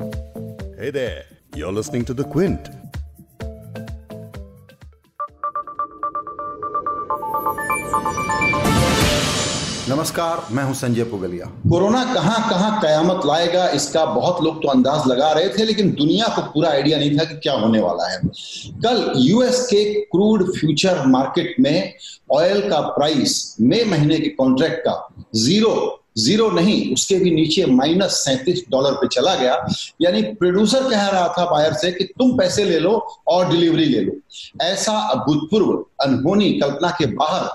Hey there, you're listening to the Quint. नमस्कार, मैं हूं संजय पुगलिया। कोरोना कहां कहां कयामत लाएगा इसका बहुत लोग तो अंदाज लगा रहे थे, लेकिन दुनिया को पूरा आइडिया नहीं था कि क्या होने वाला है। कल यूएस के क्रूड फ्यूचर मार्केट में ऑयल का प्राइस मई महीने के कॉन्ट्रैक्ट का जीरो नहीं, उसके भी नीचे -$37 पे चला गया। यानी प्रोड्यूसर कह रहा था बायर से कि तुम पैसे ले लो और डिलीवरी ले लो। ऐसा अभूतपूर्व, अनहोनी, कल्पना के बाहर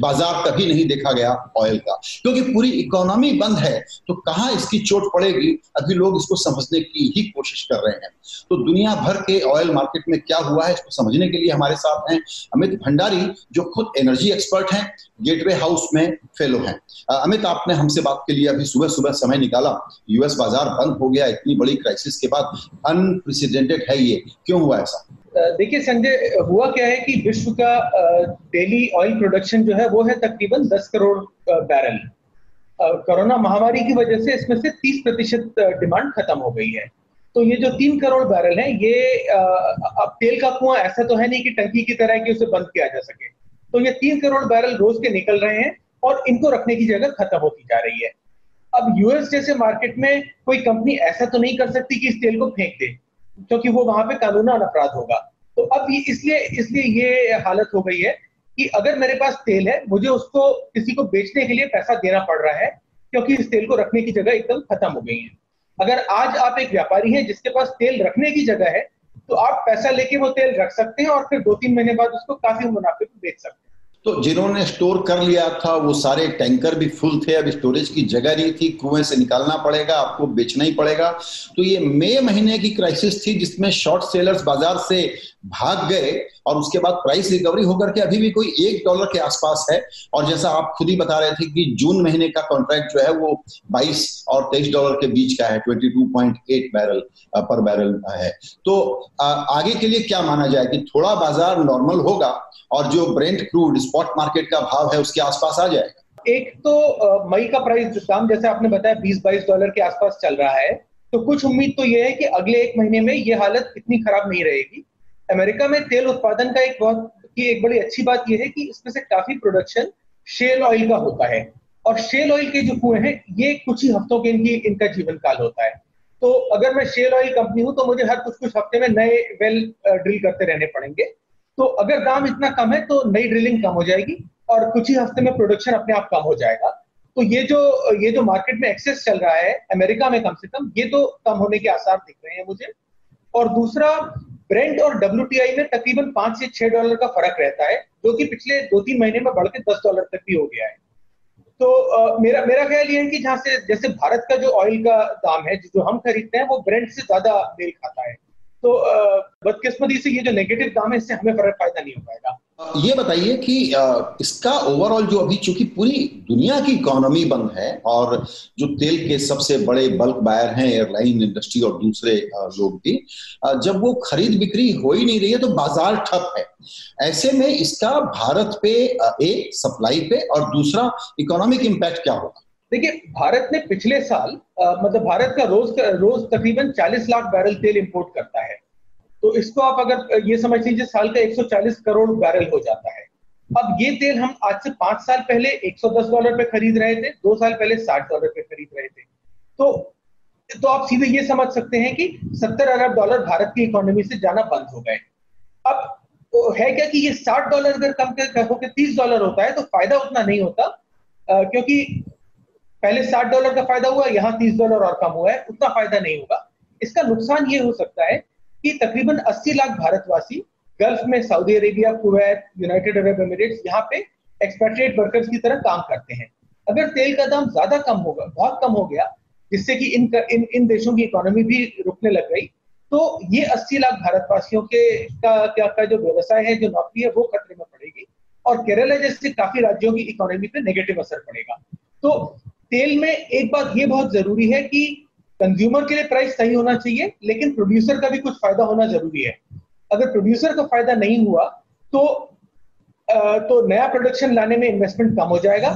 बाजार कभी नहीं देखा गया ऑयल का। क्योंकि पूरी इकोनॉमी बंद है तो कहाँ इसकी चोट पड़ेगी, अभी लोग इसको समझने की ही कोशिश कर रहे हैं। तो दुनिया भर के ऑयल मार्केट में क्या हुआ है, इसको समझने के लिए हमारे साथ हैं अमित भंडारी, जो खुद एनर्जी एक्सपर्ट हैं, गेटवे हाउस में फेलो हैं। अमित, आपने हमसे बात के लिए अभी सुबह सुबह समय निकाला। यूएस बाजार बंद हो गया इतनी बड़ी क्राइसिस के बाद, अनप्रेसिडेंटेड है ये, क्यों हुआ ऐसा? देखिए संजय, हुआ क्या है कि विश्व का डेली ऑयल प्रोडक्शन जो है वो है तकरीबन 10 करोड़ बैरल। कोरोना महामारी की वजह से इसमें से 30% डिमांड खत्म हो गई है। तो ये जो 3 करोड़ बैरल है, ये अब तेल का कुआं ऐसा तो है नहीं कि टंकी की तरह है कि उसे बंद किया जा सके। तो ये 3 करोड़ बैरल रोज के निकल रहे हैं और इनको रखने की जगह खत्म होती जा रही है। अब यूएस जैसे मार्केट में कोई कंपनी ऐसा तो नहीं कर सकती कि इस तेल को फेंक दे, क्योंकि वो वहां पे कानूनन अपराध होगा। तो अब ये इसलिए ये हालत हो गई है कि अगर मेरे पास तेल है, मुझे उसको किसी को बेचने के लिए पैसा देना पड़ रहा है, क्योंकि इस तेल को रखने की जगह एकदम खत्म हो गई है। अगर आज आप एक व्यापारी हैं जिसके पास तेल रखने की जगह है, तो आप पैसा लेके वो तेल रख सकते हैं और फिर 2-3 महीने बाद उसको काफी मुनाफे में बेच सकते हैं। तो जिन्होंने स्टोर कर लिया था वो सारे टैंकर भी फुल थे, अब स्टोरेज की जगह नहीं थी, कुएं से निकालना पड़ेगा, आपको बेचना ही पड़ेगा। तो ये मई महीने की क्राइसिस थी जिसमें शॉर्ट सेलर्स बाजार से भाग गए और उसके बाद प्राइस रिकवरी होकर के अभी भी कोई $1 के आसपास है। और जैसा आप खुद ही बता रहे थे कि जून महीने का कॉन्ट्रैक्ट जो है वो $22 और $23 के बीच का है, 22.8 बैरल पर बैरल है। तो आगे के लिए क्या माना जाए कि थोड़ा बाजार नॉर्मल होगा और जो ब्रेंट क्रूड स्पॉट मार्केट का भाव है उसके आसपास आ जाएगा? एक तो मई का प्राइस दाम जैसे आपने बताया $20-22 के आसपास चल रहा है, तो कुछ उम्मीद तो यह है कि अगले एक महीने में ये हालत इतनी खराब नहीं रहेगी। अमेरिका में तेल उत्पादन का एक बड़ी अच्छी बात यह है कि इसमें से काफी प्रोडक्शन शेल ऑयल का होता है, और शेल ऑयल के जो कुएं हैं ये कुछ ही हफ्तों के इनका जीवन काल होता है। तो अगर मैं शेल ऑयल कंपनी हूं तो मुझे हर कुछ हफ्ते में नए वेल ड्रिल करते रहने पड़ेंगे। तो अगर दाम इतना कम है तो नई ड्रिलिंग कम हो जाएगी और कुछ ही हफ्ते में प्रोडक्शन अपने आप कम हो जाएगा। तो ये जो मार्केट में एक्सेस चल रहा है अमेरिका में, कम से कम ये तो कम होने के आसार दिख रहे हैं मुझे। और दूसरा, ब्रेंट और WTI में तकरीबन $5 से $6 का फर्क रहता है, जो कि पिछले 2-3 महीने में बढ़ के $10 तक भी हो गया है। तो मेरा ख्याल ये है कि जहां से जैसे भारत का जो ऑयल का दाम है जो हम खरीदते हैं वो ब्रेंट से ज्यादा मेल खाता है। तो बदकिस्मती से ये जो नेगेटिव दाम है इससे हमें फायदा नहीं हो पाएगा। ये बताइए कि इसका ओवरऑल जो अभी, चूंकि पूरी दुनिया की इकोनॉमी बंद है और जो तेल के सबसे बड़े बल्क बायर हैं एयरलाइन इंडस्ट्री और दूसरे लोग भी, जब वो खरीद बिक्री हो ही नहीं रही है तो बाजार ठप है। ऐसे में इसका भारत पे एक सप्लाई पे और दूसरा इकोनॉमिक इम्पैक्ट क्या होगा? देखिए, भारत ने पिछले साल मतलब भारत का रोज तकरीबन 40 लाख बैरल तेल इंपोर्ट करता है। तो इसको आप अगर ये समझ लीजिए साल का 140 करोड़ बैरल हो जाता है। अब ये तेल हम आज से 5 साल पहले $110 पे खरीद रहे थे, 2 साल पहले $60 पे खरीद रहे थे। तो आप सीधे ये समझ सकते हैं कि $70 अरब भारत की इकोनॉमी से जाना बंद हो गए। अब तो है क्या कि ये $60 अगर कम होकर $30 होता है तो फायदा उतना नहीं होता, क्योंकि पहले $60 का फायदा हुआ, यहाँ $30 और कम हुआ है, उतना फायदा नहीं होगा। इसका नुकसान ये हो सकता है कि तकरीबन 80 लाख भारतवासी गल्फ में Saudi Arabia, Kuwait, United Arab अमीरात, यहाँ पे एक्सपेट्रिएट वर्कर्स की तरह काम करते हैं। अगर तेल का दाम ज्यादा कम होगा, बहुत कम हो गया, जिससे कि इन देशों की इकोनॉमी भी रुकने लग गई, तो ये 80 लाख भारतवासियों का जो व्यवसाय है, जो नौकरी है, वो खतरे में पड़ेगी और केरला जैसे काफी राज्यों की इकोनॉमी पे नेगेटिव असर पड़ेगा। तो तेल में एक बात ये बहुत जरूरी है कि कंज्यूमर के लिए प्राइस सही होना चाहिए, लेकिन प्रोड्यूसर का भी कुछ फायदा होना जरूरी है। अगर प्रोड्यूसर का फायदा नहीं हुआ तो नया प्रोडक्शन लाने में इन्वेस्टमेंट कम हो जाएगा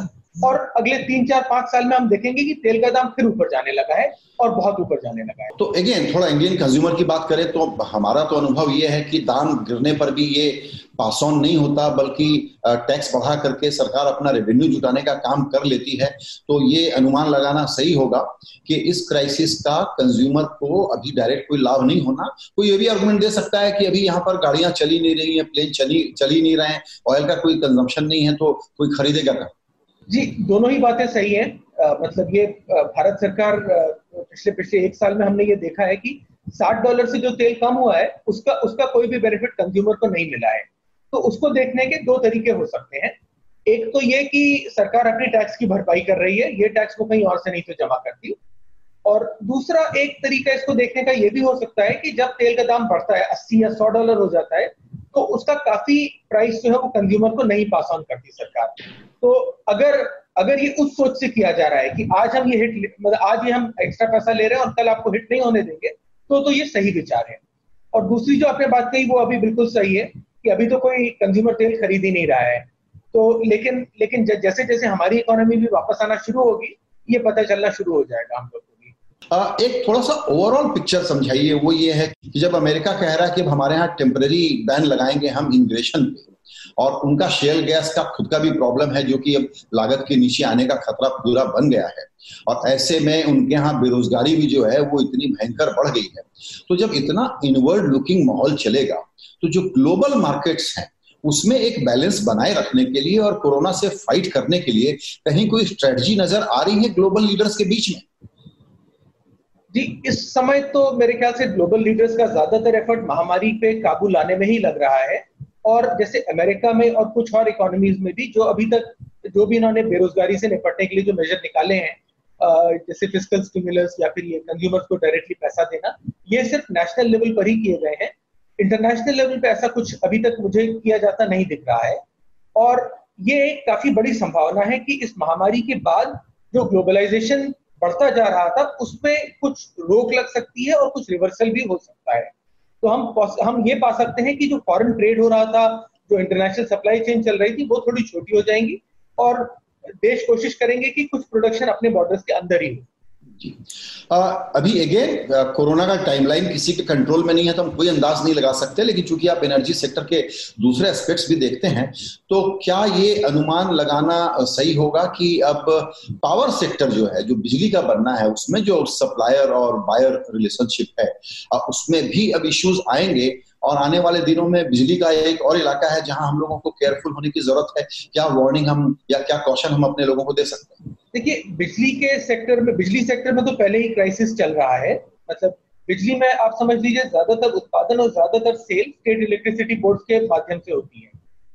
और अगले 3-4-5 साल में हम देखेंगे कि तेल का दाम फिर ऊपर जाने लगा है और बहुत ऊपर जाने लगा है। तो अगेन थोड़ा इंडियन कंज्यूमर की बात करें तो हमारा तो अनुभव ये है कि दाम गिरने पर भी ये पास ऑन नहीं होता, बल्कि टैक्स बढ़ा करके सरकार अपना रेवेन्यू जुटाने का काम कर लेती है। तो ये अनुमान लगाना सही होगा कि इस क्राइसिस का कंज्यूमर को अभी डायरेक्ट कोई लाभ नहीं होना। कोई ये भी आर्गुमेंट दे सकता है कि अभी यहाँ पर गाड़ियां चली नहीं रही हैं, प्लेन चली नहीं रहे हैं, ऑयल का कोई कंजम्पशन नहीं है तो कोई खरीदेगा क्या? जी, दोनों ही बातें सही है। मतलब ये भारत सरकार पिछले 1 साल में हमने ये देखा है कि $60 से जो तेल कम हुआ है उसका कोई भी बेनिफिट कंज्यूमर को नहीं मिला है। तो उसको देखने के 2 तरीके हो सकते हैं। एक तो ये कि सरकार अपनी टैक्स की भरपाई कर रही है, ये टैक्स को कहीं और से नहीं तो जमा करती। और दूसरा एक तरीका इसको देखने का ये भी हो सकता है कि जब तेल का दाम बढ़ता है $80 या $100 हो जाता है तो उसका काफी प्राइस जो है वो कंज्यूमर को नहीं पास ऑन करती सरकार। तो अगर ये उस सोच से किया जा रहा है कि आज हम ये आज हम एक्स्ट्रा पैसा ले रहे हैं और कल आपको हिट नहीं होने देंगे, तो ये सही विचार है। और दूसरी जो आपने बात कही वो अभी बिल्कुल सही है कि अभी तो कोई कंज्यूमर तेल खरीद ही नहीं रहा है। तो लेकिन जैसे जैसे हमारी इकोनॉमी भी वापस आना शुरू होगी ये पता चलना शुरू हो जाएगा हम लोग को। एक थोड़ा सा ओवरऑल पिक्चर समझाइए, वो ये है कि जब अमेरिका कह रहा है कि हमारे यहाँ टेम्परेरी बैन लगाएंगे हम इमिग्रेशन पे, और उनका शेल गैस का खुद का भी प्रॉब्लम है जो कि अब लागत के नीचे आने का खतरा पूरा बन गया है, और ऐसे में उनके यहाँ बेरोजगारी भी जो है वो इतनी भयंकर बढ़ गई है। तो जब इतना इनवर्ड लुकिंग माहौल चलेगा तो जो ग्लोबल मार्केट्स हैं उसमें एक बैलेंस बनाए रखने के लिए और कोरोना से फाइट करने के लिए कहीं कोई स्ट्रेटजी नजर आ रही है ग्लोबल लीडर्स के बीच में? जी, इस समय तो मेरे ख्याल से ग्लोबल लीडर्स का ज्यादातर एफर्ट महामारी पे काबू लाने में ही लग रहा है। और जैसे अमेरिका में और कुछ और इकोनॉमीज में भी जो अभी तक जो भी इन्होंने बेरोजगारी से निपटने के लिए जो मेजर निकाले हैं, जैसे फिस्कल स्टिमुलस या फिर ये कंज्यूमर्स को डायरेक्टली पैसा देना, ये सिर्फ नेशनल लेवल पर ही किए गए हैं। इंटरनेशनल लेवल पे ऐसा कुछ अभी तक मुझे किया जाता नहीं दिख रहा है। और ये एक काफी बड़ी संभावना है कि इस महामारी के बाद जो ग्लोबलाइजेशन बढ़ता जा रहा था उसपे कुछ रोक लग सकती है और कुछ रिवर्सल भी हो सकता है। तो हम ये पा सकते हैं कि जो फॉरेन ट्रेड हो रहा था, जो इंटरनेशनल सप्लाई चेन चल रही थी, वो थोड़ी छोटी हो जाएंगी और देश कोशिश करेंगे कि कुछ प्रोडक्शन अपने बॉर्डर्स के अंदर ही हो। जी, अभी अगेन कोरोना का टाइमलाइन किसी के कंट्रोल में नहीं है तो हम कोई अंदाज नहीं लगा सकते, लेकिन चूंकि आप एनर्जी सेक्टर के दूसरे एस्पेक्ट्स भी देखते हैं तो क्या ये अनुमान लगाना सही होगा कि अब पावर सेक्टर जो है, जो बिजली का बनना है, उसमें जो सप्लायर और बायर रिलेशनशिप है उसमें भी अब इश्यूज आएंगे, और आने वाले दिनों में बिजली का एक और इलाका है जहां हम लोगों को केयरफुल होने की जरूरत है? क्या वार्निंग हम या क्या कॉशन हम अपने लोगों को दे सकते हैं? देखिए, बिजली सेक्टर में तो पहले ही क्राइसिस चल रहा है। मतलब बिजली में आप समझ लीजिए ज्यादातर उत्पादन और ज्यादातर सेल स्टेट इलेक्ट्रिसिटी बोर्ड के माध्यम से होती है,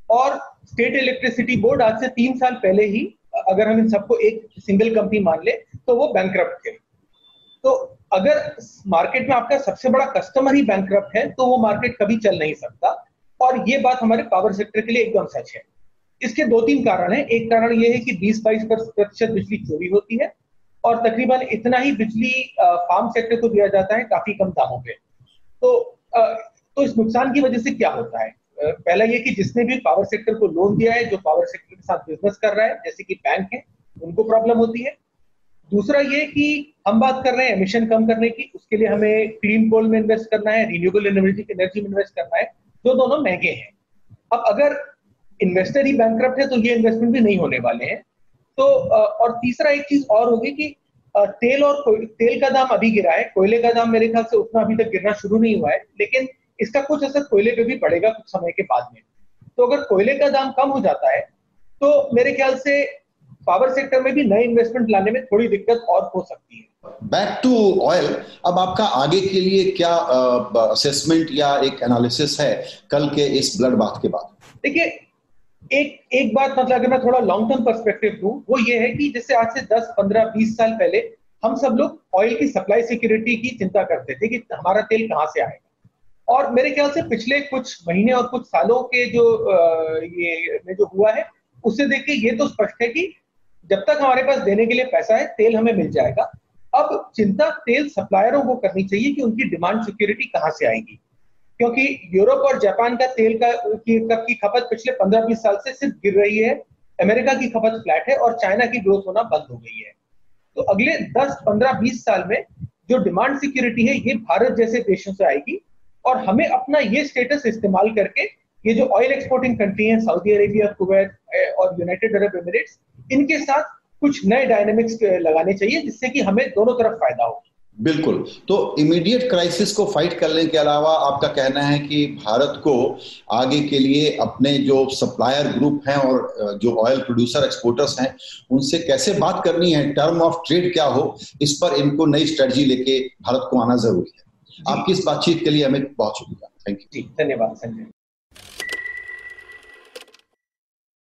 और स्टेट इलेक्ट्रिसिटी बोर्ड आज से 3 साल पहले ही, अगर हम इन सबको एक सिंगल कंपनी मान ले तो वो बैंकरप्ट थे। तो अगर मार्केट में आपका सबसे बड़ा कस्टमर ही बैंकरप्ट है तो वो मार्केट कभी चल नहीं सकता, और ये बात हमारे पावर सेक्टर के लिए एकदम सच है। इसके 2-3 कारण हैं। एक कारण यह है कि 20-22% बिजली चोरी होती है और तकरीबन इतना ही बिजली फार्म सेक्टर को दिया जाता है काफी कम दामों पे। तो इस नुकसान की वजह से क्या होता है? पहला ये कि जिसने भी पावर सेक्टर को लोन दिया है, जो पावर सेक्टर के साथ बिजनेस कर रहा है, जैसे कि बैंक है, उनको प्रॉब्लम होती है। दूसरा ये कि हम बात कर रहे हैं एमिशन कम करने की, उसके लिए हमें क्लीन कोल में इन्वेस्ट करना है, रिन्यूएबल एनर्जी में इन्वेस्ट करना है, जो दोनों महंगे हैं। अब अगर इन्वेस्टर ही बैंकरप्ट है तो ये इन्वेस्टमेंट भी नहीं होने वाले हैं। तो और तीसरा एक चीज और होगी कि तेल का दाम अभी गिरा है, कोयले का दाम मेरे ख्याल से उतना अभी तक गिरना शुरू नहीं हुआ है, लेकिन इसका कुछ असर कोयले पे भी पड़ेगा कुछ समय के बाद में। तो अगर कोयले का दाम कम हो जाता है तो मेरे ख्याल से पावर सेक्टर में भी नए इन्वेस्टमेंट लाने में थोड़ी दिक्कत और हो सकती है। बैक टू ऑयल, अब आपका आगे के लिए क्या असेसमेंट या एक एनालिसिस है कल के इस ब्लड बाथ के बाद? देखिए, एक बात, मतलब अगर मैं थोड़ा लॉन्ग टर्म पर्सपेक्टिव दूं वो ये है कि जैसे आज से 10-15-20 साल पहले हम सब लोग ऑयल की सप्लाई सिक्योरिटी की चिंता करते थे कि हमारा तेल कहाँ से आएगा, और मेरे ख्याल से पिछले कुछ महीने और कुछ सालों के जो हुआ है उससे देख के ये तो स्पष्ट है कि जब तक हमारे पास देने के लिए पैसा है तेल हमें मिल जाएगा। अब चिंता तेल सप्लायरों को करनी चाहिए कि उनकी डिमांड सिक्योरिटी कहाँ से आएगी, क्योंकि यूरोप और जापान का तेल की खपत पिछले 15-20 साल से सिर्फ गिर रही है अमेरिका की खपत फ्लैट है और चाइना की ग्रोथ होना बंद हो गई है। तो अगले 10, 15, 20 साल में जो डिमांड सिक्योरिटी है ये भारत जैसे देशों से आएगी और हमें अपना ये स्टेटस इस्तेमाल करके ये जो ऑयल एक्सपोर्टिंग कंट्री है सऊदी अरेबिया, कुवैत और यूनाइटेड अरब अमीरात, इनके साथ कुछ नए डायनेमिक्स लगाने चाहिए जिससे कि हमें दोनों तरफ फायदा हो। बिल्कुल, तो इमीडिएट क्राइसिस को फाइट करने के अलावा आपका कहना है कि भारत को आगे के लिए अपने जो सप्लायर ग्रुप हैं और जो ऑयल प्रोड्यूसर एक्सपोर्टर्स हैं उनसे कैसे बात करनी है, टर्म ऑफ ट्रेड क्या हो, इस पर इनको नई स्ट्रेटजी लेके भारत को आना जरूरी है। आपकी इस बातचीत के लिए अमित बहुत शुक्रिया, थैंक यू, धन्यवाद संजय।